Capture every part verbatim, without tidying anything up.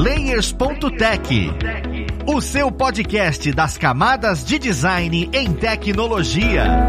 Layers.tech, o seu podcast das camadas de design em tecnologia.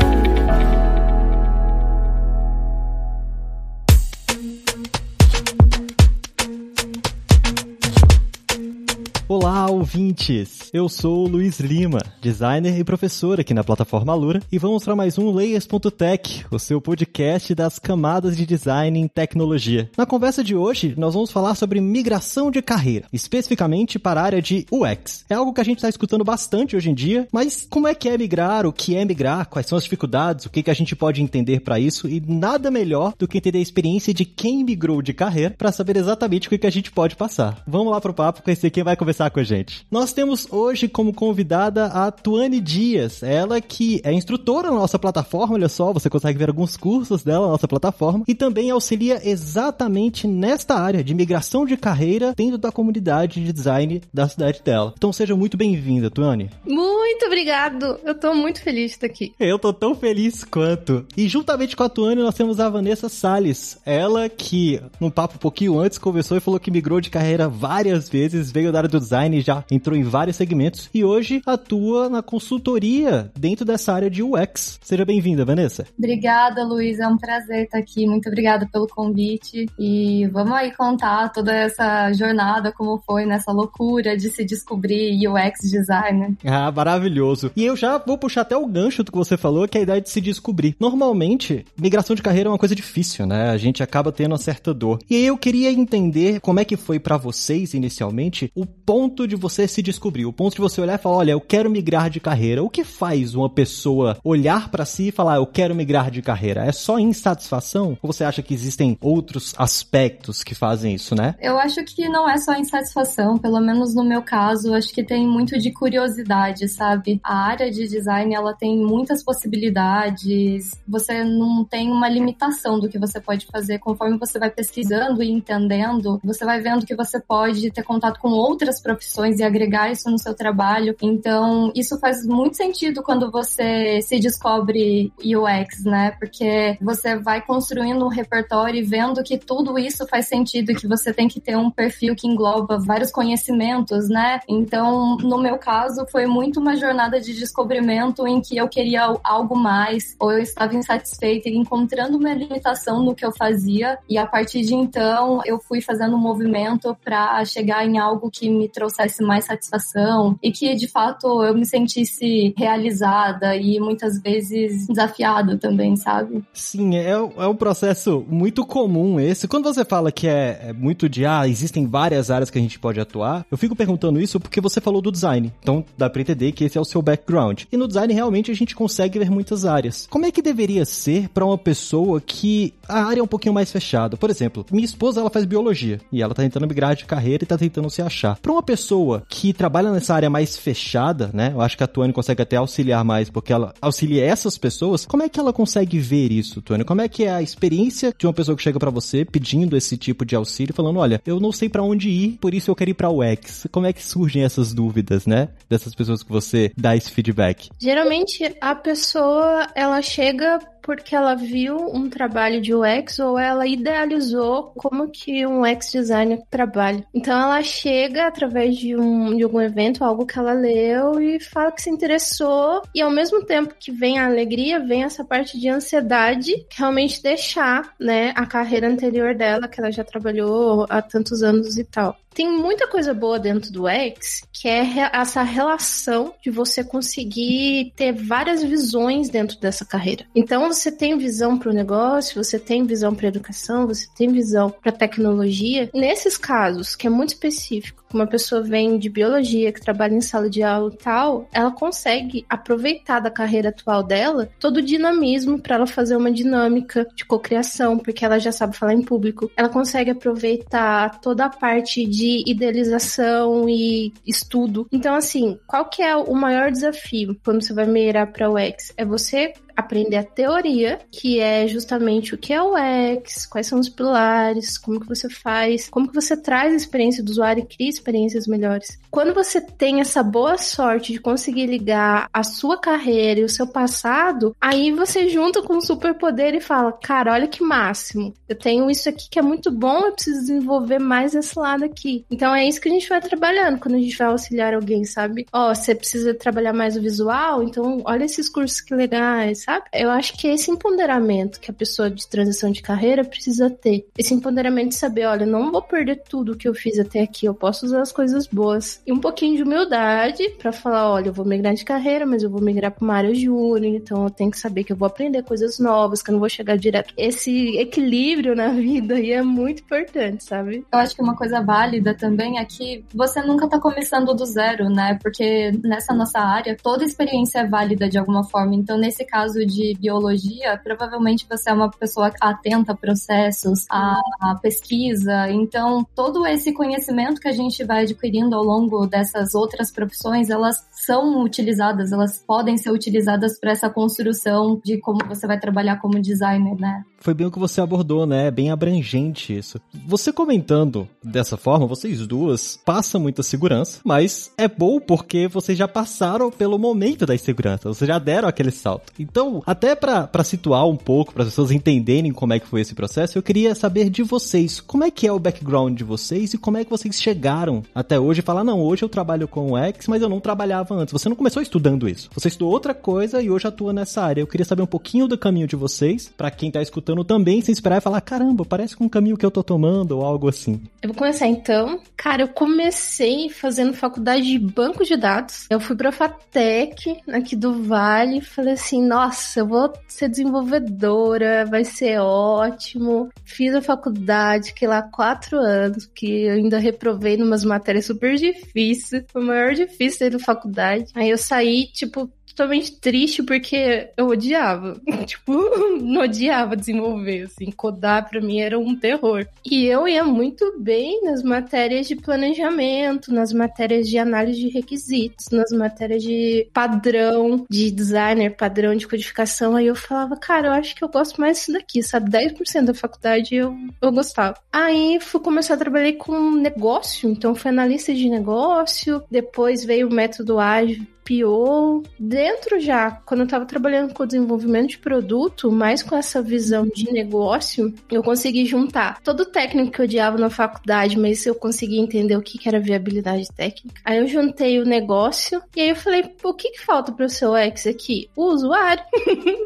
Olá, ouvintes! Eu sou o Luiz Lima, designer e professor aqui na plataforma Alura, e vamos para mais um Layers.tech, o seu podcast das camadas de design em tecnologia. Na conversa de hoje, nós vamos falar sobre migração de carreira, especificamente para a área de U X. É algo que a gente está escutando bastante hoje em dia, mas como é que é migrar, o que é migrar, quais são as dificuldades, o que, que a gente pode entender para isso, e nada melhor do que entender a experiência de quem migrou de carreira para saber exatamente o que, que a gente pode passar. Vamos lá para o papo, conhecer quem vai conversar com a gente. Nós temos hoje como convidada a Tuane Dias, ela que é instrutora na nossa plataforma, olha só, você consegue ver alguns cursos dela na nossa plataforma, e também auxilia exatamente nesta área de migração de carreira dentro da comunidade de design da cidade dela. Então seja muito bem-vinda, Tuane. Muito obrigado, eu tô muito feliz de estar aqui. Eu tô tão feliz quanto. E juntamente com a Tuane nós temos a Vanessa Salles, ela que num papo um pouquinho antes conversou e falou que migrou de carreira várias vezes, veio da área do design, já entrou em vários segmentos e hoje atua na consultoria dentro dessa área de U X. Seja bem-vinda, Vanessa. Obrigada, Luiz. É um prazer estar aqui. Muito obrigada pelo convite. E vamos aí contar toda essa jornada, como foi nessa loucura de se descobrir U X designer. Ah, maravilhoso. E eu já vou puxar até o gancho do que você falou, que é a ideia de se descobrir. Normalmente, migração de carreira é uma coisa difícil, né? A gente acaba tendo uma certa dor. E eu queria entender como é que foi pra vocês, inicialmente, o ponto ponto de você se descobrir, o ponto de você olhar e falar, olha, eu quero migrar de carreira. O que faz uma pessoa olhar pra si e falar, eu quero migrar de carreira? É só insatisfação? Ou você acha que existem outros aspectos que fazem isso, né? Eu acho que não é só insatisfação, pelo menos no meu caso, acho que tem muito de curiosidade, sabe? A área de design, ela tem muitas possibilidades, você não tem uma limitação do que você pode fazer, conforme você vai pesquisando e entendendo, você vai vendo que você pode ter contato com outras profissões e agregar isso no seu trabalho. Então, isso faz muito sentido quando você se descobre U X, né? Porque você vai construindo um repertório e vendo que tudo isso faz sentido, que você tem que ter um perfil que engloba vários conhecimentos, né? Então, no meu caso, foi muito uma jornada de descobrimento em que eu queria algo mais, ou eu estava insatisfeita e encontrando uma limitação no que eu fazia, e a partir de então, eu fui fazendo um movimento para chegar em algo que me trouxesse mais satisfação e que, de fato, eu me sentisse realizada e, muitas vezes, desafiada também, sabe? Sim, é, é um processo muito comum esse. Quando você fala que é, é muito de, ah, existem várias áreas que a gente pode atuar, eu fico perguntando isso porque você falou do design. Então, dá pra entender que esse é o seu background. E no design, realmente, a gente consegue ver muitas áreas. Como é que deveria ser pra uma pessoa que a área é um pouquinho mais fechada? Por exemplo, minha esposa, ela faz biologia e ela tá tentando migrar de carreira e tá tentando se achar. Para uma pessoa que trabalha nessa área mais fechada, né? Eu acho que a Tuane consegue até auxiliar mais, porque ela auxilia essas pessoas. Como é que ela consegue ver isso, Tuane? Como é que é a experiência de uma pessoa que chega para você pedindo esse tipo de auxílio, falando, olha, eu não sei para onde ir, por isso eu quero ir para o U X. Como é que surgem essas dúvidas, né? Dessas pessoas que você dá esse feedback? Geralmente, a pessoa, ela chega porque ela viu um trabalho de U X ou ela idealizou como que um U X designer trabalha. Então ela chega através de, um, de algum evento, algo que ela leu e fala que se interessou, e ao mesmo tempo que vem a alegria, vem essa parte de ansiedade, realmente deixar, né, a carreira anterior dela, que ela já trabalhou há tantos anos e tal. Tem muita coisa boa dentro do U X, que é essa relação de você conseguir ter várias visões dentro dessa carreira. Então, você tem visão para o negócio, você tem visão para a educação, você tem visão para a tecnologia. Nesses casos, que é muito específico, uma pessoa vem de biologia, que trabalha em sala de aula e tal, ela consegue aproveitar da carreira atual dela todo o dinamismo para ela fazer uma dinâmica de cocriação, porque ela já sabe falar em público. Ela consegue aproveitar toda a parte de idealização e estudo. Então, assim, qual que é o maior desafio quando você vai mirar para o U X? É você aprender a teoria, que é justamente o que é o U X, quais são os pilares, como que você faz, como que você traz a experiência do usuário e cria experiências melhores. Quando você tem essa boa sorte de conseguir ligar a sua carreira e o seu passado, aí você junta com um superpoder e fala, cara, olha que máximo, eu tenho isso aqui que é muito bom, eu preciso desenvolver mais esse lado aqui. Então é isso que a gente vai trabalhando quando a gente vai auxiliar alguém, sabe? Ó, oh, você precisa trabalhar mais o visual, então olha esses cursos que legais, sabe? Eu acho que é esse empoderamento que a pessoa de transição de carreira precisa ter. Esse empoderamento de saber, olha, eu não vou perder tudo que eu fiz até aqui, eu posso usar as coisas boas. E um pouquinho de humildade pra falar, olha, eu vou migrar de carreira, mas eu vou migrar pra uma área júnior, então eu tenho que saber que eu vou aprender coisas novas, que eu não vou chegar direto. Esse equilíbrio na vida aí é muito importante, sabe? Eu acho que uma coisa válida também é que você nunca tá começando do zero, né? Porque nessa nossa área, toda experiência é válida de alguma forma. Então, nesse caso de biologia, provavelmente você é uma pessoa atenta a processos, a, a pesquisa. Então, todo esse conhecimento que a gente vai adquirindo ao longo dessas outras profissões, elas são utilizadas, elas podem ser utilizadas para essa construção de como você vai trabalhar como designer, né? Foi bem o que você abordou, né? É bem abrangente isso. Você comentando dessa forma, vocês duas passam muita segurança, mas é bom porque vocês já passaram pelo momento da insegurança, vocês já deram aquele salto. Então, até para situar um pouco, para as pessoas entenderem como é que foi esse processo, eu queria saber de vocês, como é que é o background de vocês e como é que vocês chegaram até hoje e falar, não, hoje eu trabalho com o X, mas eu não trabalhava antes. Você não começou estudando isso. Você estudou outra coisa e hoje atua nessa área. Eu queria saber um pouquinho do caminho de vocês, para quem tá escutando também se inspirar e falar, caramba, parece com um caminho que eu tô tomando ou algo assim. Eu vou começar então. Cara, eu comecei fazendo faculdade de banco de dados. Eu fui pra FATEC aqui do Vale, falei assim, nossa, eu vou ser desenvolvedora, vai ser ótimo. Fiz a faculdade, fiquei lá quatro anos, que eu ainda reprovei numas matérias super difíceis. Foi o maior difícil da faculdade. Aí eu saí, tipo, totalmente triste, porque eu odiava. Tipo, não odiava desenvolver, assim. Codar, pra mim, era um terror. E eu ia muito bem nas matérias de planejamento, nas matérias de análise de requisitos, nas matérias de padrão, de designer, padrão de codificação. Aí eu falava, cara, eu acho que eu gosto mais disso daqui, sabe? dez por cento da faculdade eu, eu gostava. Aí fui começar a trabalhar com negócio, então fui analista de negócio, depois veio o método ágil, P O, dentro já, quando eu tava trabalhando com o desenvolvimento de produto, mais com essa visão de negócio, eu consegui juntar todo o técnico que eu odiava na faculdade, mas eu consegui entender o que que era viabilidade técnica. Aí eu juntei o negócio, e aí eu falei, pô, o que que falta pro seu ex aqui? O usuário,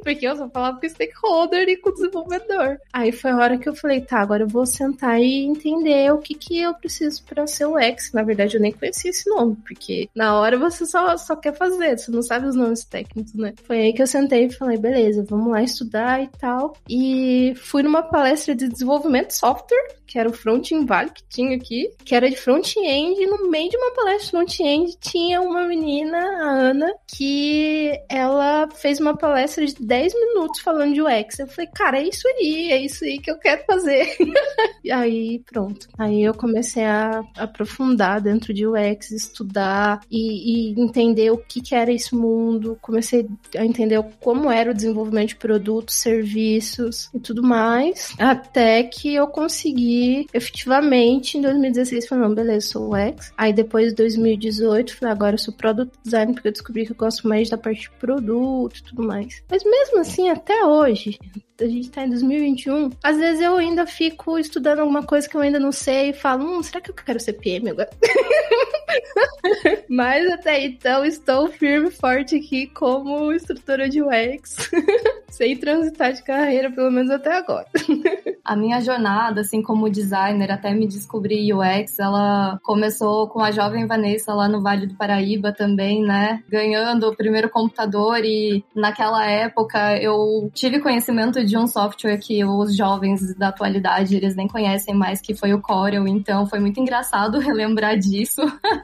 porque eu só falava com stakeholder e com o desenvolvedor. Aí foi a hora que eu falei, tá, agora eu vou sentar e entender o que que eu preciso pra ser o ex. Na verdade, eu nem conhecia esse nome, porque na hora você só, só quer fazer, você não sabe os nomes técnicos, né? Foi aí que eu sentei e falei, beleza, vamos lá estudar e tal. E fui numa palestra de desenvolvimento de software, que era o Front-End Valley que tinha aqui, que era de front-end, e no meio de uma palestra de front-end tinha uma menina, a Ana, que ela fez uma palestra de dez minutos falando de U X. Eu falei, cara, é isso aí, é isso aí que eu quero fazer. E aí, pronto. Aí eu comecei a aprofundar dentro de U X, estudar e, e entender o que, que era esse mundo, comecei a entender como era o desenvolvimento de produtos, serviços e tudo mais, até que eu consegui, efetivamente, em dois mil e dezesseis, falei, não, beleza, sou o U X. Aí depois, em dois mil e dezoito, falei, agora eu sou Product Design, porque eu descobri que eu gosto mais da parte de produto e tudo mais. Mas mesmo assim, até hoje, a gente tá em dois mil e vinte e um, às vezes eu ainda fico estudando alguma coisa que eu ainda não sei e falo, hum, será que eu quero ser P M agora? Mas até então estou firme e forte aqui como estrutura de U X, sem transitar de carreira, pelo menos até agora. A minha jornada, assim, como designer, até me descobrir U X, ela começou com a jovem Vanessa lá no Vale do Paraíba também, né? Ganhando o primeiro computador e naquela época eu tive conhecimento de um software que os jovens da atualidade, eles nem conhecem mais, que foi o Corel, então foi muito engraçado relembrar disso.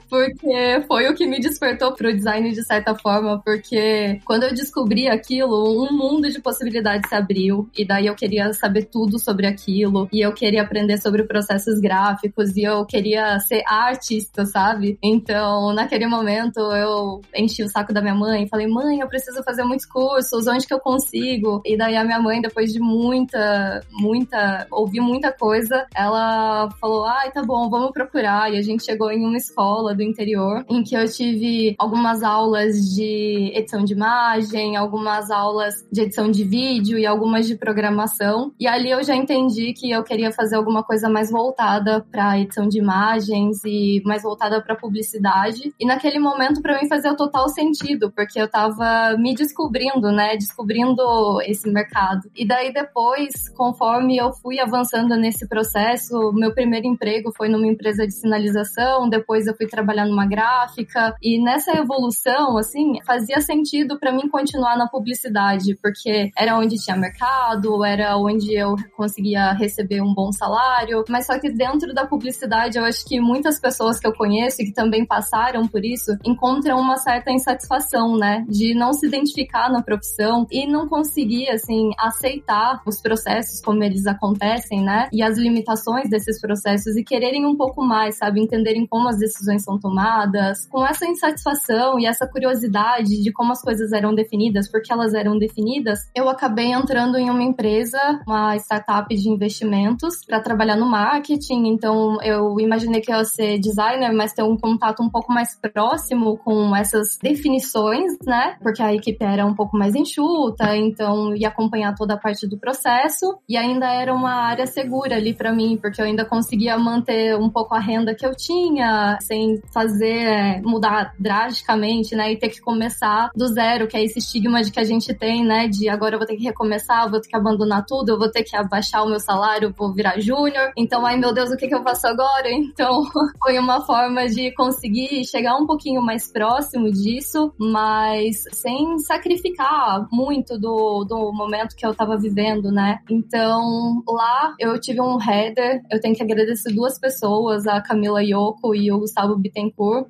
porque foi o que me despertou pro design de certa forma, porque quando eu descobri aquilo, um mundo de possibilidades se abriu, e daí eu queria saber tudo sobre aquilo, e eu queria aprender sobre processos gráficos, e eu queria ser artista, sabe? Então, naquele momento, eu enchi o saco da minha mãe, falei, mãe, eu preciso fazer muitos cursos, onde que eu consigo? E daí a minha mãe, depois de muita, muita, ouvir muita coisa, ela falou, ai, tá bom, vamos procurar, e a gente chegou em uma escola do interior, em que eu tive algumas aulas de edição de imagem, algumas aulas de edição de vídeo e algumas de programação, e ali eu já entendi que eu queria fazer alguma coisa mais voltada para edição de imagens e mais voltada para publicidade, e naquele momento para mim fazia total sentido, porque eu tava me descobrindo, né, descobrindo esse mercado. E daí depois, conforme eu fui avançando nesse processo, meu primeiro emprego foi numa empresa de sinalização, depois eu fui trabalhar numa gráfica, e nessa evolução, assim, fazia sentido para mim continuar na publicidade, porque era onde tinha mercado, era onde eu conseguia receber um bom salário, mas só que dentro da publicidade, eu acho que muitas pessoas que eu conheço e que também passaram por isso, encontram uma certa insatisfação, né, de não se identificar na profissão e não conseguir, assim, aceitar os processos como eles acontecem, né, e as limitações desses processos e quererem um pouco mais, sabe, entenderem como as decisões são tomadas, com essa insatisfação e essa curiosidade de como as coisas eram definidas, porque elas eram definidas, eu acabei entrando em uma empresa, uma startup de investimentos, para trabalhar no marketing. Então eu imaginei que eu ia ser designer, mas ter um contato um pouco mais próximo com essas definições, né, porque a equipe era um pouco mais enxuta, então ia acompanhar toda a parte do processo, e ainda era uma área segura ali para mim, porque eu ainda conseguia manter um pouco a renda que eu tinha, sem fazer, mudar drasticamente, né, e ter que começar do zero, que é esse estigma de que a gente tem, né, de agora eu vou ter que recomeçar, vou ter que abandonar tudo, eu vou ter que abaixar o meu salário, vou virar júnior, então, ai meu Deus, o que que eu faço agora? Então, foi uma forma de conseguir chegar um pouquinho mais próximo disso, mas sem sacrificar muito do, do momento que eu tava vivendo, né, então, lá, eu tive um header, eu tenho que agradecer duas pessoas, a Camila Yoko e o Gustavo,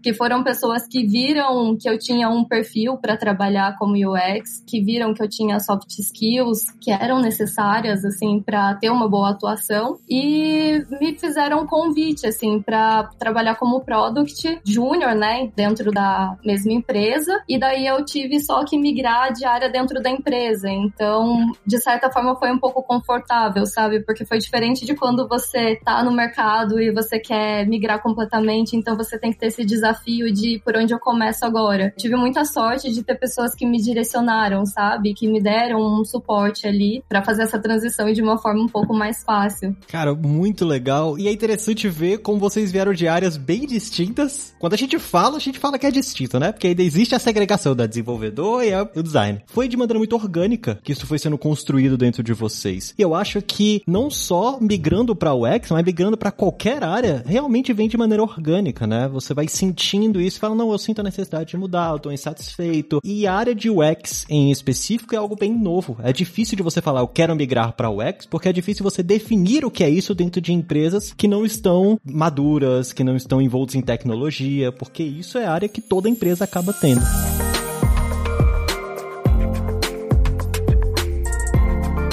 que foram pessoas que viram que eu tinha um perfil para trabalhar como U X, que viram que eu tinha soft skills que eram necessárias, assim, para ter uma boa atuação, e me fizeram um convite, assim, para trabalhar como product júnior, né, dentro da mesma empresa, e daí eu tive só que migrar de área dentro da empresa. Então, de certa forma, foi um pouco confortável, sabe, porque foi diferente de quando você tá no mercado e você quer migrar completamente, então você tem que ter esse desafio de por onde eu começo agora. Tive muita sorte de ter pessoas que me direcionaram, sabe? Que me deram um suporte ali pra fazer essa transição de uma forma um pouco mais fácil. Cara, muito legal. E é interessante ver como vocês vieram de áreas bem distintas. Quando a gente fala, a gente fala que é distinto, né? Porque ainda existe a segregação da desenvolvedor e o design. Foi de maneira muito orgânica que isso foi sendo construído dentro de vocês. E eu acho que não só migrando pra U X, mas migrando pra qualquer área, realmente vem de maneira orgânica, né? Você Você vai sentindo isso e fala, não, eu sinto a necessidade de mudar, eu tô insatisfeito. E a área de U X em específico é algo bem novo. É difícil de você falar, eu quero migrar pra U X, porque é difícil você definir o que é isso dentro de empresas que não estão maduras, que não estão envolvidas em tecnologia, porque isso é a área que toda empresa acaba tendo.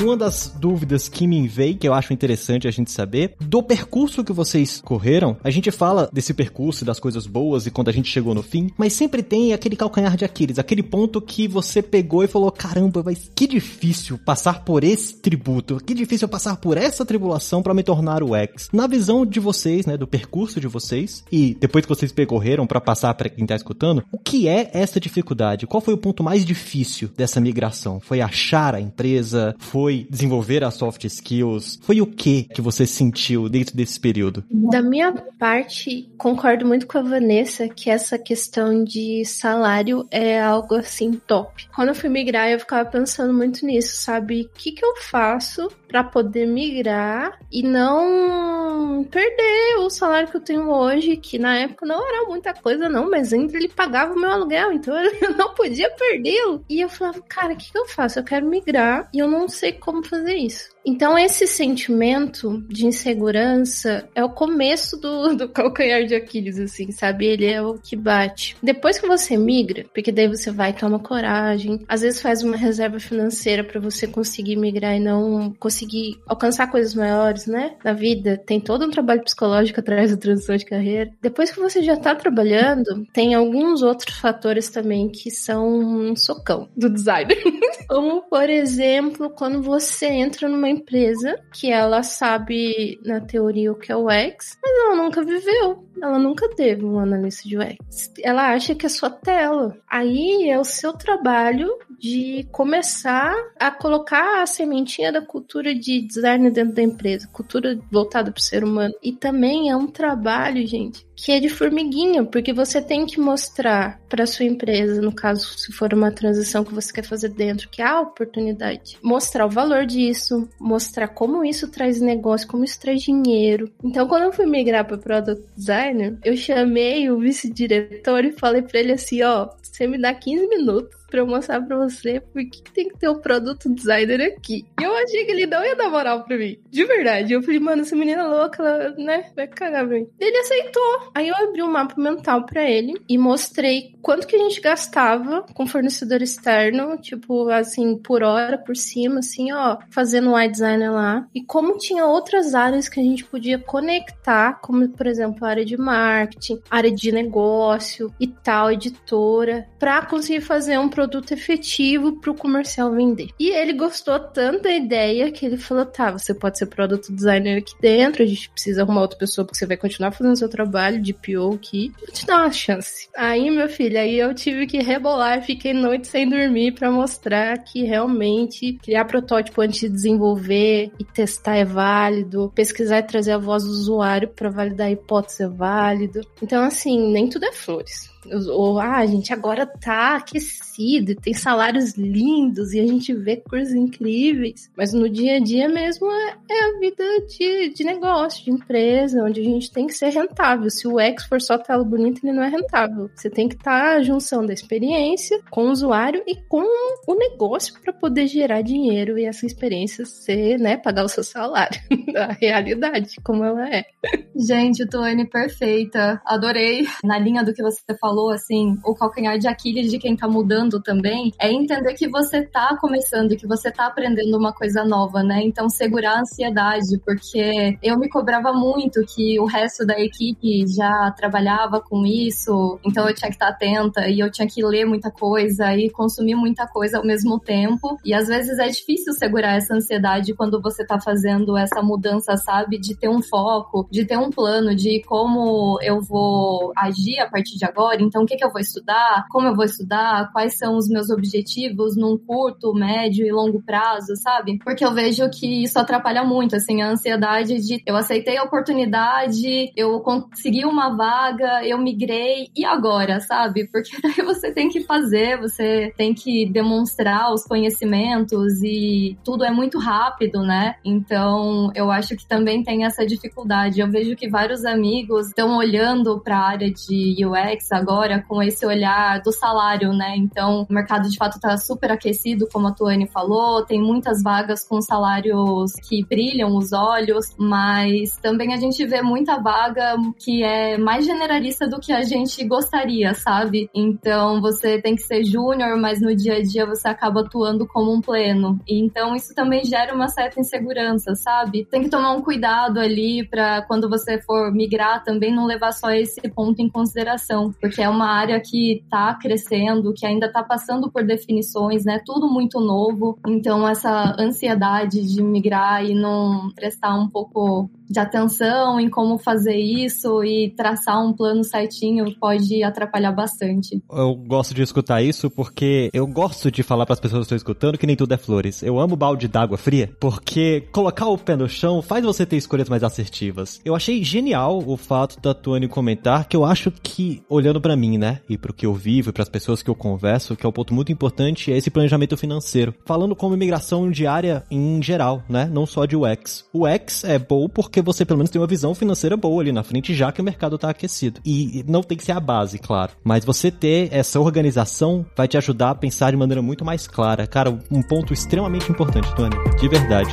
Uma das dúvidas que me veio, que eu acho interessante a gente saber, do percurso que vocês correram, a gente fala desse percurso, das coisas boas e quando a gente chegou no fim, mas sempre tem aquele calcanhar de Aquiles, aquele ponto que você pegou e falou, caramba, mas que difícil passar por esse tributo, que difícil passar por essa tribulação pra me tornar o ex. Na visão de vocês, né, do percurso de vocês, e depois que vocês percorreram pra passar pra quem tá escutando, o que é essa dificuldade? Qual foi o ponto mais difícil dessa migração? Foi achar a empresa? Foi desenvolver as soft skills? Foi o que que você sentiu dentro desse período? Da minha parte, concordo muito com a Vanessa que essa questão de salário é algo assim top. Quando eu fui migrar, eu ficava pensando muito nisso, sabe? O que que eu faço pra poder migrar e não perder o salário que eu tenho hoje, que na época não era muita coisa não, mas ainda ele pagava o meu aluguel, então eu não podia perdê-lo. E eu falava, cara, o que que eu faço? Eu quero migrar e eu não sei como fazer isso. Então esse sentimento de insegurança é o começo do, do calcanhar de Aquiles, assim, sabe? Ele é o que bate. Depois que você migra, porque daí você vai, toma coragem, às vezes faz uma reserva financeira pra você conseguir migrar e não conseguir alcançar coisas maiores, né? Na vida, tem todo um trabalho psicológico atrás da transição de carreira. Depois que você já tá trabalhando, tem alguns outros fatores também que são um socão do designer. Como, por exemplo, quando você entra numa empresa que ela sabe, na teoria, o que é o U X, mas ela nunca viveu. Ela nunca teve um analista de U X. Ela acha que é só tela. Aí é o seu trabalho de começar a colocar a sementinha da cultura de design dentro da empresa. Cultura voltada para o ser humano. E também é um trabalho, gente, que é de formiguinha, porque você tem que mostrar para sua empresa, no caso, se for uma transição que você quer fazer dentro, que há oportunidade. Mostrar o valor disso, mostrar como isso traz negócio, como isso traz dinheiro. Então, quando eu fui migrar para Product Designer, eu chamei o vice-diretor e falei para ele assim, ó, você me dá quinze minutos pra eu mostrar pra você por que tem que ter o produto designer aqui. E eu achei que ele não ia dar moral pra mim. De verdade. Eu falei, mano, essa menina é louca, ela, né? Vai cagar pra mim. Ele aceitou. Aí eu abri um mapa mental pra ele e mostrei quanto que a gente gastava com fornecedor externo, tipo, assim, por hora, por cima, assim, ó, fazendo o iDesigner lá. E como tinha outras áreas que a gente podia conectar, como, por exemplo, a área de marketing, área de negócio e tal, editora, pra conseguir fazer um produto efetivo para o comercial vender. E ele gostou tanto da ideia que ele falou, tá, você pode ser product designer aqui dentro, a gente precisa arrumar outra pessoa porque você vai continuar fazendo seu trabalho de P O aqui. Vou te dar uma chance. Aí, meu filho, aí eu tive que rebolar e fiquei noite sem dormir para mostrar que realmente criar protótipo antes de desenvolver e testar é válido, pesquisar e trazer a voz do usuário para validar a hipótese é válido. Então, assim, nem tudo é flores. Ou, ah, a gente agora tá aquecido, tem salários lindos e a gente vê cursos incríveis. Mas no dia a dia mesmo é, é a vida de, de negócio, de empresa, onde a gente tem que ser rentável. Se o U X for só tela bonita, ele não é rentável. Você tem que estar tá a junção da experiência com o usuário e com o negócio para poder gerar dinheiro e essa experiência ser, né, pagar o seu salário. A realidade, como ela é. Gente, Tuane, perfeita. Adorei. Na linha do que você falou, assim, o calcanhar de Aquiles de quem tá mudando também, é entender que você tá começando, que você tá aprendendo uma coisa nova, né? Então, segurar a ansiedade, porque eu me cobrava muito que o resto da equipe já trabalhava com isso, então eu tinha que estar atenta e eu tinha que ler muita coisa e consumir muita coisa ao mesmo tempo. E às vezes é difícil segurar essa ansiedade quando você tá fazendo essa mudança, sabe? De ter um foco, de ter um plano de como eu vou agir a partir de agora. Então, o que, que eu vou estudar? Como eu vou estudar? Quais são os meus objetivos num curto, médio e longo prazo, sabe? Porque eu vejo que isso atrapalha muito, assim, a ansiedade de eu aceitei a oportunidade, eu consegui uma vaga, eu migrei, e agora, sabe? Porque daí você tem que fazer, você tem que demonstrar os conhecimentos e tudo é muito rápido, né? Então, eu acho que também tem essa dificuldade. Eu vejo que vários amigos estão olhando para a área de U X agora com esse olhar do salário, né? Então, o mercado de fato tá super aquecido, como a Tuane falou, tem muitas vagas com salários que brilham os olhos, mas também a gente vê muita vaga que é mais generalista do que a gente gostaria, sabe? Então, você tem que ser júnior, mas no dia a dia você acaba atuando como um pleno. E então, isso também gera uma certa insegurança, sabe? Tem que tomar um cuidado ali pra quando você for migrar também não levar só esse ponto em consideração, porque é uma área que tá crescendo, que ainda tá passando por definições, né? Tudo muito novo. Então, essa ansiedade de migrar e não prestar um pouco de atenção em como fazer isso e traçar um plano certinho pode atrapalhar bastante. Eu gosto de escutar isso porque eu gosto de falar para as pessoas que estão escutando que nem tudo é flores. Eu amo balde d'água fria porque colocar o pé no chão faz você ter escolhas mais assertivas. Eu achei genial o fato da Tuane comentar que eu acho que, olhando para mim, né, e pro que eu vivo e para as pessoas que eu converso, que é um ponto muito importante, é esse planejamento financeiro. Falando como imigração diária em geral, né, não só de U X. U X é bom porque porque você pelo menos tem uma visão financeira boa ali na frente, já que o mercado está aquecido. E não tem que ser a base, claro, mas você ter essa organização vai te ajudar a pensar de maneira muito mais clara. Cara, um ponto extremamente importante, Tuane, de verdade.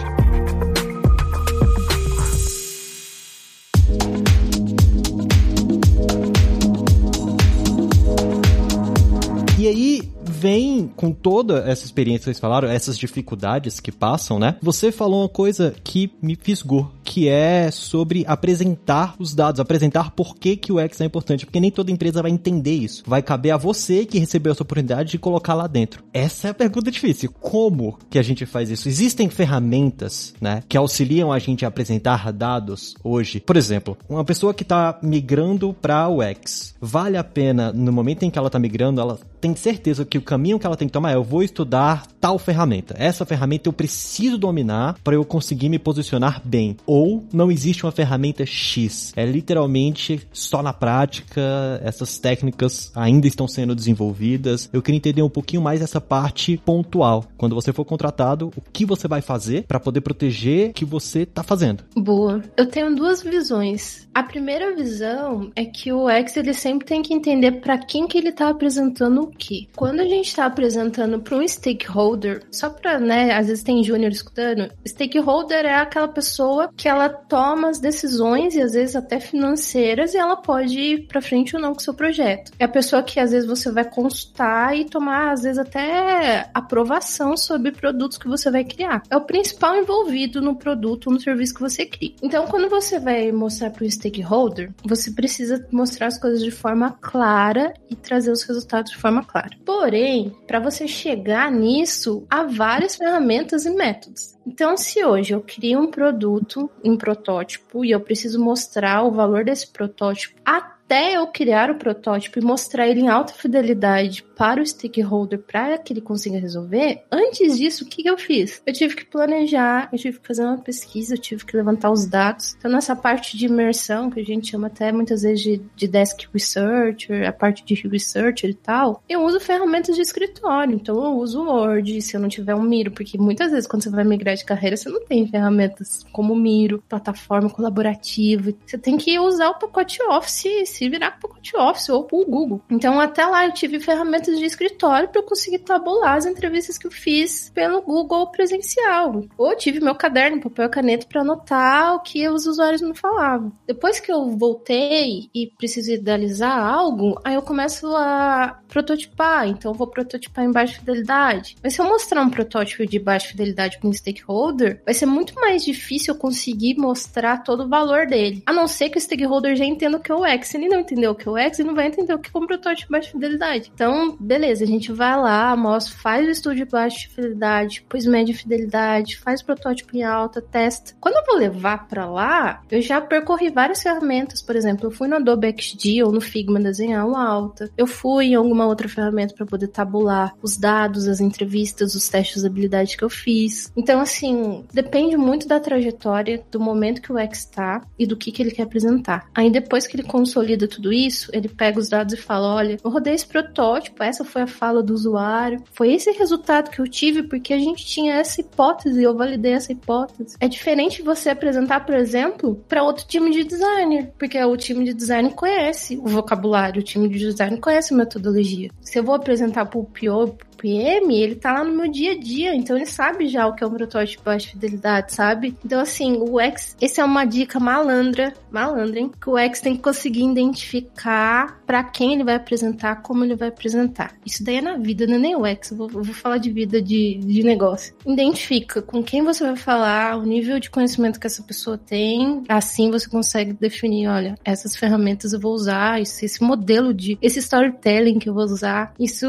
E aí, vem com toda essa experiência que vocês falaram, essas dificuldades que passam, né? Você falou uma coisa que me fisgou, que é sobre apresentar os dados, apresentar por que, que o X é importante, porque nem toda empresa vai entender isso. Vai caber a você que recebeu essa oportunidade de colocar lá dentro. Essa é a pergunta difícil. Como que a gente faz isso? Existem ferramentas, né, que auxiliam a gente a apresentar dados hoje? Por exemplo, uma pessoa que está migrando para o X, vale a pena, no momento em que ela está migrando, ela tem certeza que o caminho que ela tem que tomar é: eu vou estudar tal ferramenta, essa ferramenta eu preciso dominar para eu conseguir me posicionar bem, ou não existe uma ferramenta X, é literalmente só na prática, essas técnicas ainda estão sendo desenvolvidas. Eu queria entender um pouquinho mais essa parte pontual, quando você for contratado, o que você vai fazer para poder proteger o que você está fazendo. Boa, eu tenho duas visões. A primeira visão é que o X, ele sempre tem que entender para quem que ele está apresentando o que. Quando a gente A gente está apresentando para um stakeholder, só para, né, às vezes tem júnior escutando, stakeholder é aquela pessoa que ela toma as decisões, e às vezes até financeiras, e ela pode ir para frente ou não com o seu projeto. É a pessoa que às vezes você vai consultar e tomar, às vezes, até aprovação sobre produtos que você vai criar. É o principal envolvido no produto ou no serviço que você cria. Então, quando você vai mostrar para um stakeholder, você precisa mostrar as coisas de forma clara e trazer os resultados de forma clara. Porém, para você chegar nisso, há várias ferramentas e métodos. Então, se hoje eu crio um produto em protótipo e eu preciso mostrar o valor desse protótipo até eu criar o protótipo e mostrar ele em alta fidelidade para o stakeholder, para que ele consiga resolver, antes disso, o que eu fiz? Eu tive que planejar, eu tive que fazer uma pesquisa, eu tive que levantar os dados. Então, nessa parte de imersão, que a gente chama até muitas vezes de, de desk researcher, a parte de researcher e tal, eu uso ferramentas de escritório. Então, eu uso o Word, se eu não tiver um Miro, porque muitas vezes, quando você vai migrar de carreira, você não tem ferramentas como Miro, plataforma colaborativa. Você tem que usar o pacote Office, se virar com o pacote Office ou com o Google. Então, até lá, eu tive ferramentas de escritório para eu conseguir tabular as entrevistas que eu fiz pelo Google presencial. Ou tive meu caderno, papel e caneta para anotar o que os usuários me falavam. Depois que eu voltei e preciso idealizar algo, aí eu começo a prototipar. Então, eu vou prototipar em baixa fidelidade. Mas se eu mostrar um protótipo de baixa fidelidade para um stakeholder, vai ser muito mais difícil eu conseguir mostrar todo o valor dele. A não ser que o stakeholder já entenda o que é o X. Se ele não entendeu o que é o X, ele não vai entender o que é um protótipo de baixa fidelidade. Então, beleza, a gente vai lá, mostra, faz o estudo de baixa fidelidade, depois média fidelidade, faz protótipo em alta, testa. Quando eu vou levar pra lá, eu já percorri várias ferramentas. Por exemplo, eu fui no Adobe X D ou no Figma desenhar uma alta, eu fui em alguma outra ferramenta pra poder tabular os dados, as entrevistas, os testes de habilidade que eu fiz. Então, assim, depende muito da trajetória, do momento que o X tá e do que, que ele quer apresentar. Aí, depois que ele consolida tudo isso, ele pega os dados e fala: olha, eu rodei esse protótipo, essa foi a fala do usuário, foi esse resultado que eu tive, porque a gente tinha essa hipótese, eu validei essa hipótese. É diferente você apresentar, por exemplo, para outro time de designer, porque o time de design conhece o vocabulário, o time de design conhece a metodologia. Se eu vou apresentar para o P O, P M, ele tá lá no meu dia a dia, então ele sabe já o que é um protótipo de baixa fidelidade, sabe? Então, assim, o X, essa é uma dica malandra, malandra, hein? Que o X tem que conseguir identificar pra quem ele vai apresentar, como ele vai apresentar. Isso daí é na vida, não é nem o X, eu vou, eu vou falar de vida de, de negócio. Identifica com quem você vai falar, o nível de conhecimento que essa pessoa tem, assim você consegue definir: olha, essas ferramentas eu vou usar, esse, esse modelo de, esse storytelling que eu vou usar. Isso,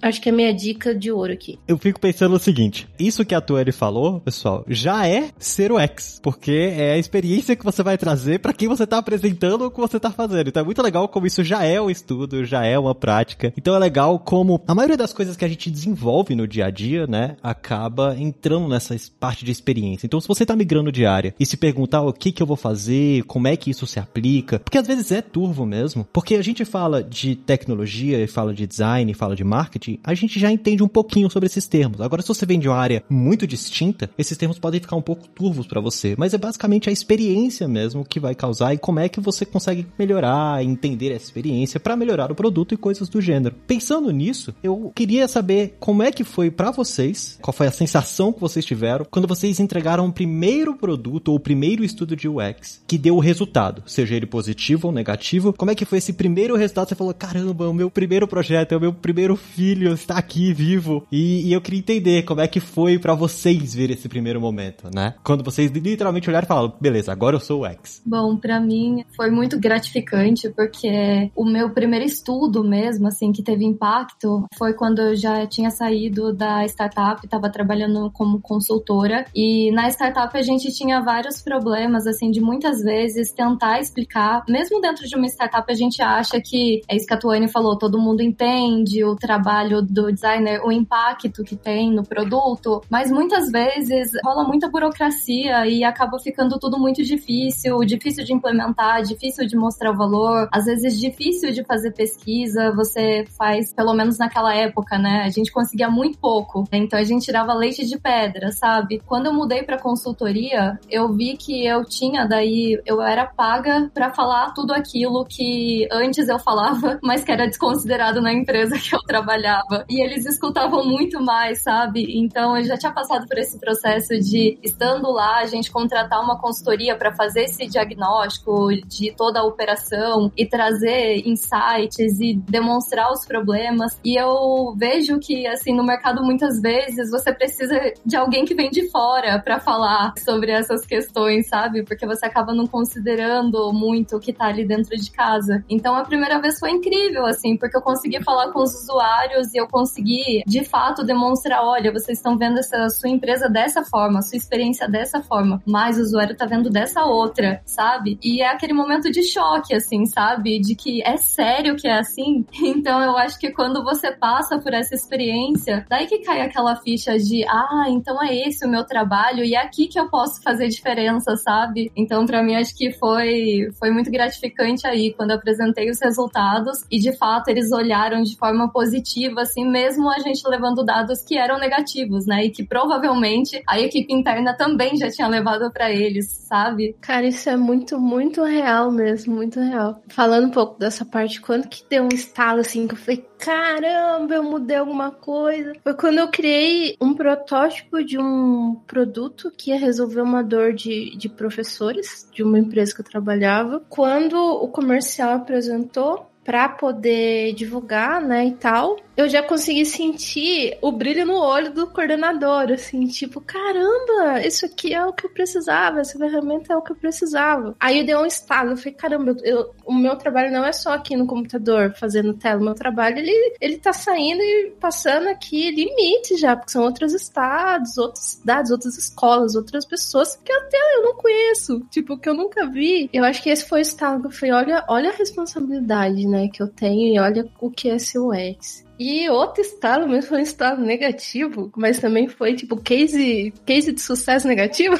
acho que é minha dica dica de ouro aqui. Eu fico pensando o seguinte, isso que a Tuane falou, pessoal, já é ser o X, porque é a experiência que você vai trazer para quem você tá apresentando ou o que você tá fazendo. Então é muito legal como isso já é um estudo, já é uma prática. Então é legal como a maioria das coisas que a gente desenvolve no dia a dia, né, acaba entrando nessa parte de experiência. Então se você tá migrando de área e se perguntar o que que eu vou fazer, como é que isso se aplica, porque às vezes é turvo mesmo, porque a gente fala de tecnologia, fala de design, fala de marketing, a gente já entende um pouquinho sobre esses termos. Agora se você vem de uma área muito distinta, esses termos podem ficar um pouco turvos pra você, mas é basicamente a experiência mesmo que vai causar e como é que você consegue melhorar, entender essa experiência pra melhorar o produto e coisas do gênero. Pensando nisso, eu queria saber como é que foi pra vocês, qual foi a sensação que vocês tiveram quando vocês entregaram o primeiro produto ou o primeiro estudo de U X que deu o resultado, seja ele positivo ou negativo. Como é que foi esse primeiro resultado? Você falou, caramba, o meu primeiro projeto, é o meu primeiro filho, está aqui vivo. E, e eu queria entender como é que foi pra vocês ver esse primeiro momento, né? Quando vocês literalmente olharam e falaram, beleza, agora eu sou o U X. Bom, pra mim foi muito gratificante, porque o meu primeiro estudo mesmo, assim, que teve impacto, foi quando eu já tinha saído da startup, estava trabalhando como consultora, e na startup a gente tinha vários problemas, assim, de muitas vezes tentar explicar, mesmo dentro de uma startup a gente acha que, é isso que a Tuane falou, todo mundo entende o trabalho do designer, o impacto que tem no produto, mas muitas vezes rola muita burocracia e acaba ficando tudo muito difícil, difícil de implementar, difícil de mostrar o valor, às vezes difícil de fazer pesquisa, você faz, pelo menos naquela época, né, a gente conseguia muito pouco, então a gente tirava leite de pedra, sabe? Quando eu mudei pra consultoria, eu vi que eu tinha daí, eu era paga pra falar tudo aquilo que antes eu falava, mas que era desconsiderado na empresa que eu trabalhava. E eles escutavam muito mais, sabe? Então eu já tinha passado por esse processo de, estando lá, a gente contratar uma consultoria pra fazer esse diagnóstico de toda a operação e trazer insights e demonstrar os problemas. E eu vejo que, assim, no mercado muitas vezes você precisa de alguém que vem de fora pra falar sobre essas questões, sabe? Porque você acaba não considerando muito o que tá ali dentro de casa. Então a primeira vez foi incrível, assim, porque eu consegui falar com os usuários e eu consegui, de fato, demonstrar, olha, vocês estão vendo essa sua empresa dessa forma, a sua experiência dessa forma, mas o usuário tá vendo dessa outra, sabe? E é aquele momento de choque, assim, sabe? De que é sério que é assim? Então eu acho que quando você passa por essa experiência, daí que cai aquela ficha de, ah, então é esse o meu trabalho e é aqui que eu posso fazer diferença, sabe? Então pra mim acho que foi, foi muito gratificante aí, quando eu apresentei os resultados e de fato eles olharam de forma positiva, assim, mesmo a gente levando dados que eram negativos, né? E que provavelmente a equipe interna também já tinha levado pra eles, sabe? Cara, isso é muito, muito real mesmo, muito real. Falando um pouco dessa parte, quando que deu um estalo, assim, que eu falei, caramba, eu mudei alguma coisa. Foi quando eu criei um protótipo de um produto que ia resolver uma dor de, de professores de uma empresa que eu trabalhava. Quando o comercial apresentou para poder divulgar, né, e tal, eu já consegui sentir o brilho no olho do coordenador, assim, tipo, caramba, isso aqui é o que eu precisava, essa ferramenta é o que eu precisava. Aí eu dei um estalo, eu falei, caramba, eu, o meu trabalho não é só aqui no computador, fazendo tela, o meu trabalho, ele, ele tá saindo e passando aqui limite já, porque são outros estados, outras cidades, outras escolas, outras pessoas que até eu não conheço, tipo, que eu nunca vi. Eu acho que esse foi o estalo que eu falei, olha, olha a responsabilidade, né, que eu tenho e olha o que é esse U X. E outro estalo mesmo foi um estalo negativo, mas também foi tipo case, case de sucesso negativo,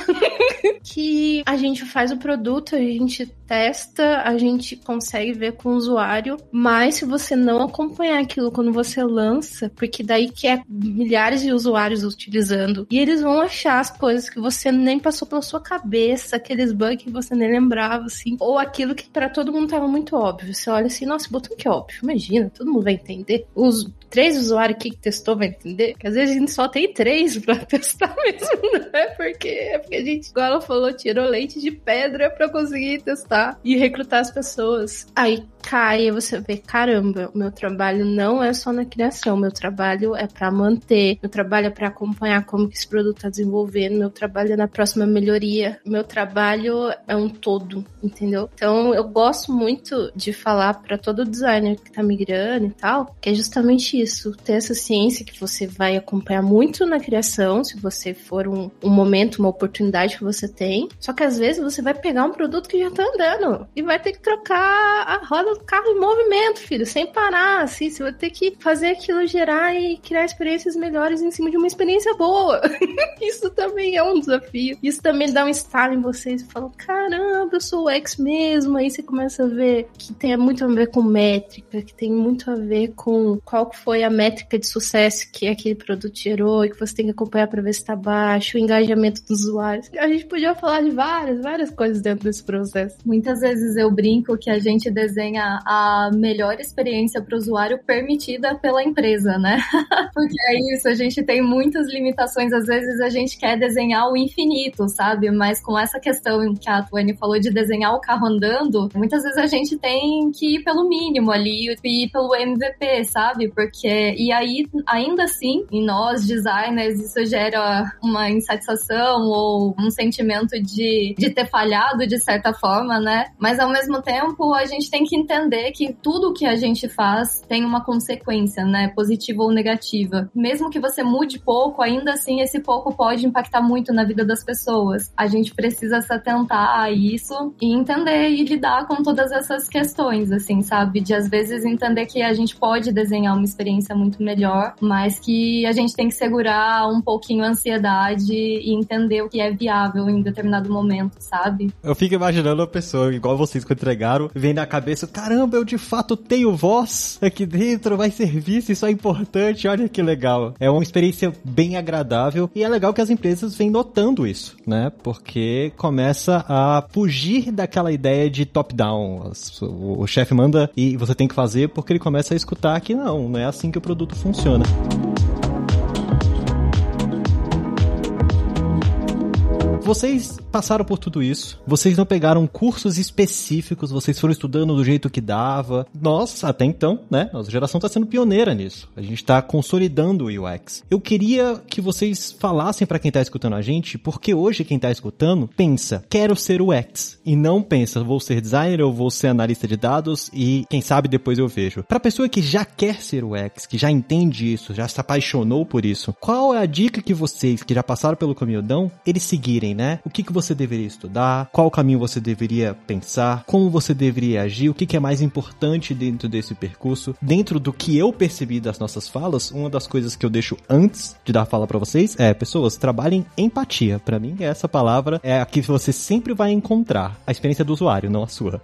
que a gente faz o produto, a gente testa, a gente consegue ver com o usuário, mas se você não acompanhar aquilo quando você lança, porque daí que é milhares de usuários utilizando, e eles vão achar as coisas que você nem passou pela sua cabeça, aqueles bugs que você nem lembrava, assim, ou aquilo que pra todo mundo tava muito óbvio, você olha assim, nossa, botão que é óbvio, imagina, todo mundo vai entender, os três usuários que testou vai entender, que às vezes a gente só tem três pra testar mesmo, né? Porque, é porque a gente, igual ela falou, tirou leite de pedra pra conseguir testar e recrutar as pessoas. Aí cai, você vê, caramba, o meu trabalho não é só na criação, meu trabalho é pra manter, meu trabalho é pra acompanhar como que esse produto tá desenvolvendo, meu trabalho é na próxima melhoria, meu trabalho é um todo, entendeu? Então eu gosto muito de falar pra todo designer que tá migrando e tal, que é justamente exatamente isso, ter essa ciência que você vai acompanhar muito na criação, se você for um, um momento, uma oportunidade que você tem, só que às vezes você vai pegar um produto que já tá andando e vai ter que trocar a roda do carro em movimento, filho, sem parar, assim, você vai ter que fazer aquilo gerar e criar experiências melhores em cima de uma experiência boa. Isso também é um desafio, isso também dá um estalo em vocês e fala, caramba, eu sou o ex mesmo, aí você começa a ver que tem muito a ver com métrica, que tem muito a ver com qual foi a métrica de sucesso que aquele produto gerou e que você tem que acompanhar para ver se tá baixo, o engajamento dos usuários. A gente podia falar de várias, várias coisas dentro desse processo. Muitas vezes eu brinco que a gente desenha a melhor experiência para o usuário permitida pela empresa, né? Porque é isso, a gente tem muitas limitações, às vezes a gente quer desenhar o infinito, sabe? Mas com essa questão que a Tuane falou de desenhar o carro andando, muitas vezes a gente tem que ir pelo mínimo ali, ir pelo M V P, sabe? Porque, e aí, ainda assim, em nós, designers, isso gera uma insatisfação ou um sentimento de, de ter falhado de certa forma, né? Mas, ao mesmo tempo, a gente tem que entender que tudo que a gente faz tem uma consequência, né? Positiva ou negativa. Mesmo que você mude pouco, ainda assim, esse pouco pode impactar muito na vida das pessoas. A gente precisa se atentar a isso e entender e lidar com todas essas questões, assim, sabe? De, às vezes, entender que a gente pode desenhar uma experiência muito melhor, mas que a gente tem que segurar um pouquinho a ansiedade e entender o que é viável em determinado momento, sabe? Eu fico imaginando a pessoa, igual vocês que entregaram, vem na cabeça, caramba, eu de fato tenho voz aqui dentro, vai servir, isso é importante, olha que legal. É uma experiência bem agradável e é legal que as empresas vêm notando isso, né? Porque começa a fugir daquela ideia de top-down. O chefe manda e você tem que fazer, porque ele começa a escutar que não, não é assim que o produto funciona. Vocês passaram por tudo isso, vocês não pegaram cursos específicos, vocês foram estudando do jeito que dava. Nós, até então, né? Nossa geração está sendo pioneira nisso. A gente está consolidando o U X. Eu queria que vocês falassem para quem está escutando a gente, porque hoje quem está escutando pensa, quero ser U X. E não pensa, vou ser designer, eu vou ser analista de dados e quem sabe depois eu vejo. Para a pessoa que já quer ser U X, que já entende isso, já se apaixonou por isso, qual é a dica que vocês, que já passaram pelo caminhão, eles seguirem? Né? O que, que você deveria estudar, qual caminho você deveria pensar, como você deveria agir, o que, que é mais importante dentro desse percurso. Dentro do que eu percebi das nossas falas, uma das coisas que eu deixo antes de dar a fala pra vocês é, pessoas, trabalhem empatia. Pra mim, essa palavra é a que você sempre vai encontrar. A experiência do usuário, não a sua.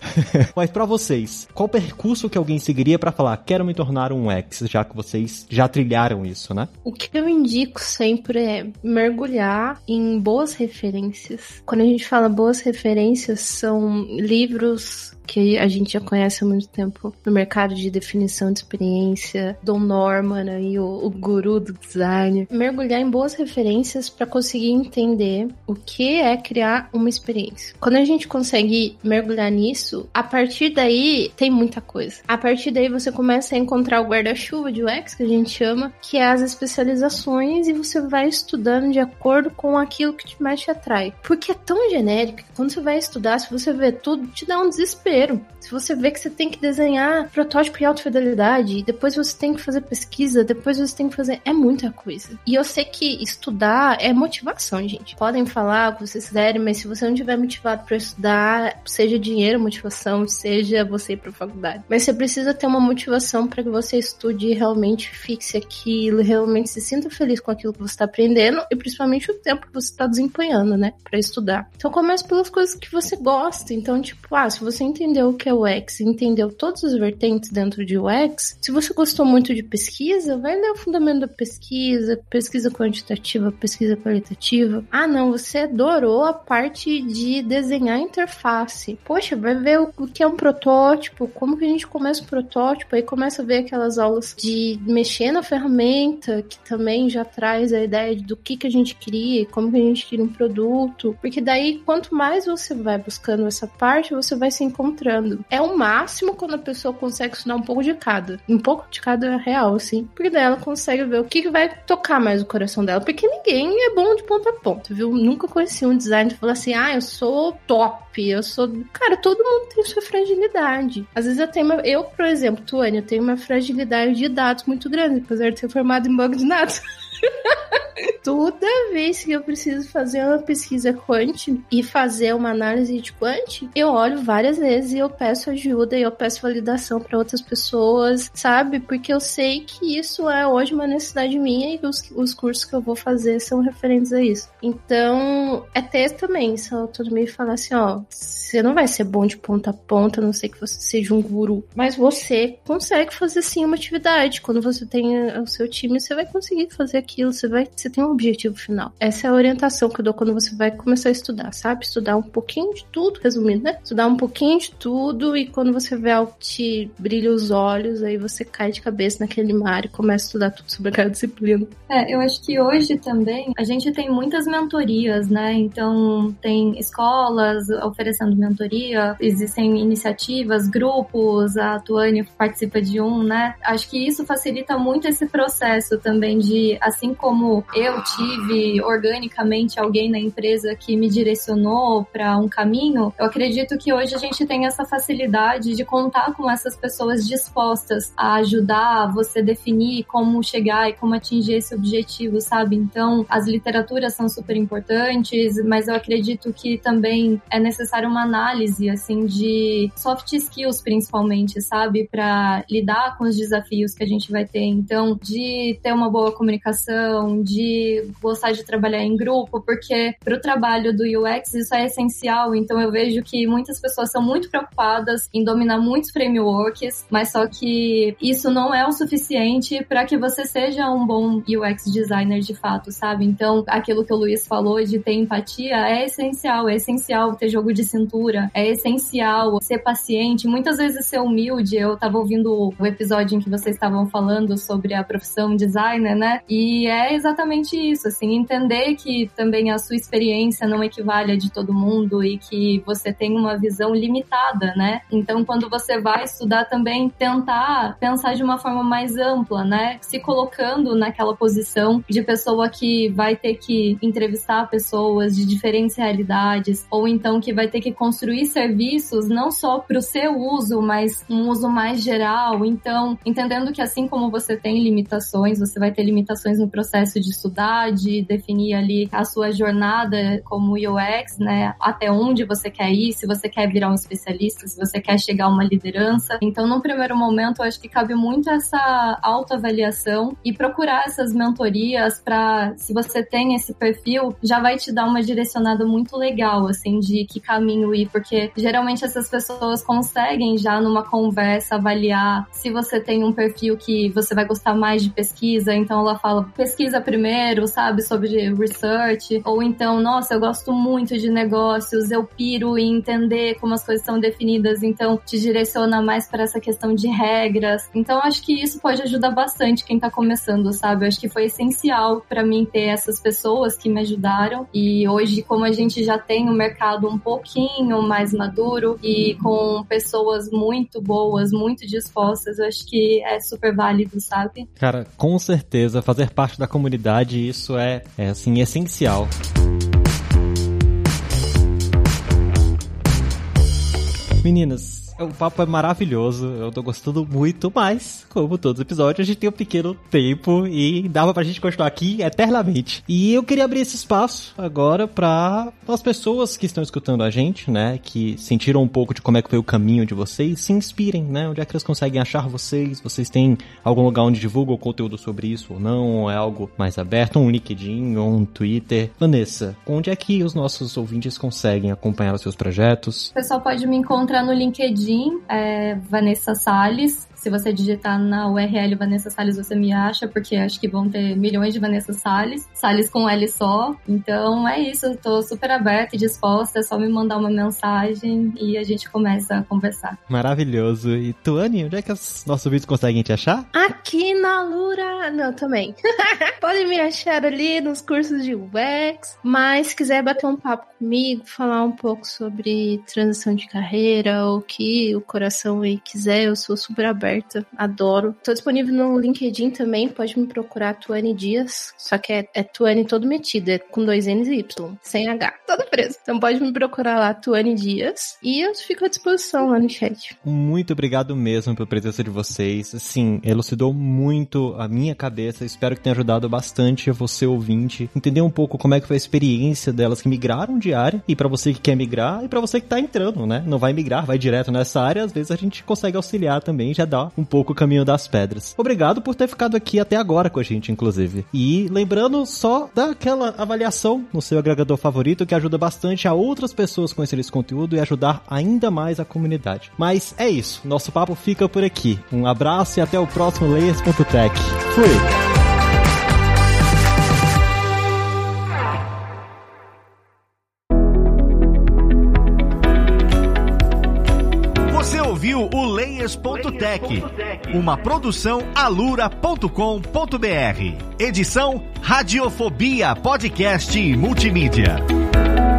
Mas pra vocês, qual percurso que alguém seguiria pra falar, quero me tornar um U X, já que vocês já trilharam isso, né? O que eu indico sempre é mergulhar em boas referências. Quando a gente fala boas referências, são livros que a gente já conhece há muito tempo no mercado de definição de experiência, Don Norman, aí, o, o guru do design. Mergulhar em boas referências para conseguir entender o que é criar uma experiência. Quando a gente consegue mergulhar nisso, a partir daí tem muita coisa. A partir daí você começa a encontrar o guarda-chuva de U X, que a gente chama, que é as especializações, e você vai estudando de acordo com aquilo que te mexe atrai. Porque é tão genérico que quando você vai estudar, se você vê tudo, te dá um desespero. Se você vê que você tem que desenhar protótipo em alta fidelidade, e depois você tem que fazer pesquisa, depois você tem que fazer... É muita coisa. E eu sei que estudar é motivação, gente. Podem falar o que vocês quiserem, mas se você não tiver motivado pra estudar, seja dinheiro, motivação, seja você ir pra faculdade. Mas você precisa ter uma motivação pra que você estude e realmente fixe aquilo, realmente se sinta feliz com aquilo que você tá aprendendo, e principalmente o tempo que você tá desempenhando, né? Pra estudar. Então comece pelas coisas que você gosta. Então, tipo, ah, se você entende entendeu o que é U X, entendeu todas as vertentes dentro de U X, se você gostou muito de pesquisa, vai ler o fundamento da pesquisa, pesquisa quantitativa, pesquisa qualitativa. Ah, não, você adorou a parte de desenhar interface. Poxa, vai ver o que é um protótipo, como que a gente começa o protótipo, aí começa a ver aquelas aulas de mexer na ferramenta, que também já traz a ideia do que, que a gente cria, como que a gente cria um produto, adulto, porque daí quanto mais você vai buscando essa parte, você vai se encontrando. É o máximo quando a pessoa consegue estudar um pouco de cada. Um pouco de cada é real, assim. Porque daí ela consegue ver o que vai tocar mais o coração dela. Porque ninguém é bom de ponta a ponta, viu? Nunca conheci um designer que fala assim, ah, eu sou top, eu sou... Cara, todo mundo tem sua fragilidade. Às vezes eu tenho uma... Eu, por exemplo, Tuane, eu tenho uma fragilidade de dados muito grande, apesar de ser formada em banco de dados. Toda vez que eu preciso fazer uma pesquisa quant e fazer uma análise de quant, eu olho várias vezes e eu peço ajuda e eu peço validação para outras pessoas, sabe? Porque eu sei que isso é hoje uma necessidade minha e os, os cursos que eu vou fazer são referentes a isso. Então, é ter também essa autonomia e falar assim, ó, você não vai ser bom de ponta a ponta, a não ser que você seja um guru, mas você consegue fazer sim uma atividade. Quando você tem o seu time, você vai conseguir fazer aquilo, você vai, você tem um objetivo final. Essa é a orientação que eu dou quando você vai começar a estudar, sabe? Estudar um pouquinho de tudo, resumindo, né? Estudar um pouquinho de tudo e quando você vê algo te brilha os olhos, aí você cai de cabeça naquele mar e começa a estudar tudo sobre aquela disciplina. É, eu acho que hoje também a gente tem muitas mentorias, né? Então, tem escolas oferecendo mentoria, existem iniciativas, grupos, a Tuane participa de um, né? Acho que isso facilita muito esse processo também de, assim como eu tive organicamente alguém na empresa que me direcionou para um caminho, eu acredito que hoje a gente tem essa facilidade de contar com essas pessoas dispostas a ajudar você definir como chegar e como atingir esse objetivo, sabe? Então, as literaturas são super importantes, mas eu acredito que também é necessário uma análise, assim, de soft skills, principalmente, sabe? Para lidar com os desafios que a gente vai ter. Então, de ter uma boa comunicação, de gostar de trabalhar em grupo, porque pro trabalho do U X isso é essencial. Então eu vejo que muitas pessoas são muito preocupadas em dominar muitos frameworks, mas só que isso não é o suficiente para que você seja um bom U X designer de fato, sabe? Então aquilo que o Luiz falou de ter empatia é essencial, é essencial ter jogo de cintura, é essencial ser paciente, muitas vezes ser humilde. Eu tava ouvindo o episódio em que vocês estavam falando sobre a profissão designer, né? E é exatamente isso, assim, entender que também a sua experiência não equivale a de todo mundo e que você tem uma visão limitada, né? Então, quando você vai estudar também, tentar pensar de uma forma mais ampla, né? Se colocando naquela posição de pessoa que vai ter que entrevistar pessoas de diferentes realidades, ou então que vai ter que construir serviços não só para o seu uso, mas um uso mais geral. Então, entendendo que assim como você tem limitações, você vai ter limitações no processo de estudar, de definir ali a sua jornada como U X, né? Até onde você quer ir, se você quer virar um especialista, se você quer chegar a uma liderança. Então, num primeiro momento, eu acho que cabe muito essa autoavaliação e procurar essas mentorias para, se você tem esse perfil, já vai te dar uma direcionada muito legal, assim, de que caminho ir, porque geralmente essas pessoas conseguem já numa conversa avaliar se você tem um perfil que você vai gostar mais de pesquisa, então ela fala, pesquisa primeiro, sabe, sobre research, ou então, nossa, eu gosto muito de negócios, eu piro em entender como as coisas são definidas, então te direciona mais para essa questão de regras. Então acho que isso pode ajudar bastante quem tá começando, sabe? Eu acho que foi essencial para mim ter essas pessoas que me ajudaram, e hoje, como a gente já tem um mercado um pouquinho mais maduro e com pessoas muito boas, muito dispostas, eu acho que é super válido, sabe? Cara, com certeza fazer parte da comunidade, isso é, é assim, essencial. Meninas, o papo é maravilhoso, eu tô gostando muito, mas, como todos os episódios, a gente tem um pequeno tempo e dava pra gente continuar aqui eternamente. E eu queria abrir esse espaço agora pra as pessoas que estão escutando a gente, né, que sentiram um pouco de como é que foi o caminho de vocês, se inspirem, né, onde é que eles conseguem achar vocês, vocês têm algum lugar onde divulgam conteúdo sobre isso ou não, ou é algo mais aberto, um LinkedIn ou um Twitter. Vanessa, onde é que os nossos ouvintes conseguem acompanhar os seus projetos? O pessoal pode me encontrar no LinkedIn, é Vanessa Salles. Se você digitar na U R L Vanessa Salles, você me acha, porque acho que vão ter milhões de Vanessa Salles, Salles com L só. Então é isso, eu tô super aberta e disposta, é só me mandar uma mensagem e a gente começa a conversar. Maravilhoso. E Tuane, onde é que os nossos vídeos conseguem te achar? Aqui na Alura, não, também. Podem me achar ali nos cursos de U X, mas se quiser bater um papo comigo, falar um pouco sobre transição de carreira, ou o que o coração aí quiser, eu sou super aberta, adoro. Tô disponível no LinkedIn também, pode me procurar, Tuane Dias, só que é, é Tuane todo metido, é com dois N's e Y, sem H, todo preso. Então pode me procurar lá, Tuane Dias, e eu fico à disposição lá no chat. Muito obrigado mesmo pela presença de vocês, assim, elucidou muito a minha cabeça, espero que tenha ajudado bastante você, ouvinte, entender um pouco como é que foi a experiência delas que migraram de área, e pra você que quer migrar, e pra você que tá entrando, né, não vai migrar, vai direto nessa área, às vezes a gente consegue auxiliar também, já dá um pouco o caminho das pedras. Obrigado por ter ficado aqui até agora com a gente, inclusive. E lembrando só daquela avaliação no seu agregador favorito, que ajuda bastante a outras pessoas conhecerem esse conteúdo e ajudar ainda mais a comunidade. Mas é isso, nosso papo fica por aqui. Um abraço e até o próximo Layers ponto tech. Fui! O Layers ponto tech, uma produção alura ponto com ponto br, edição Radiofobia Podcast e Multimídia.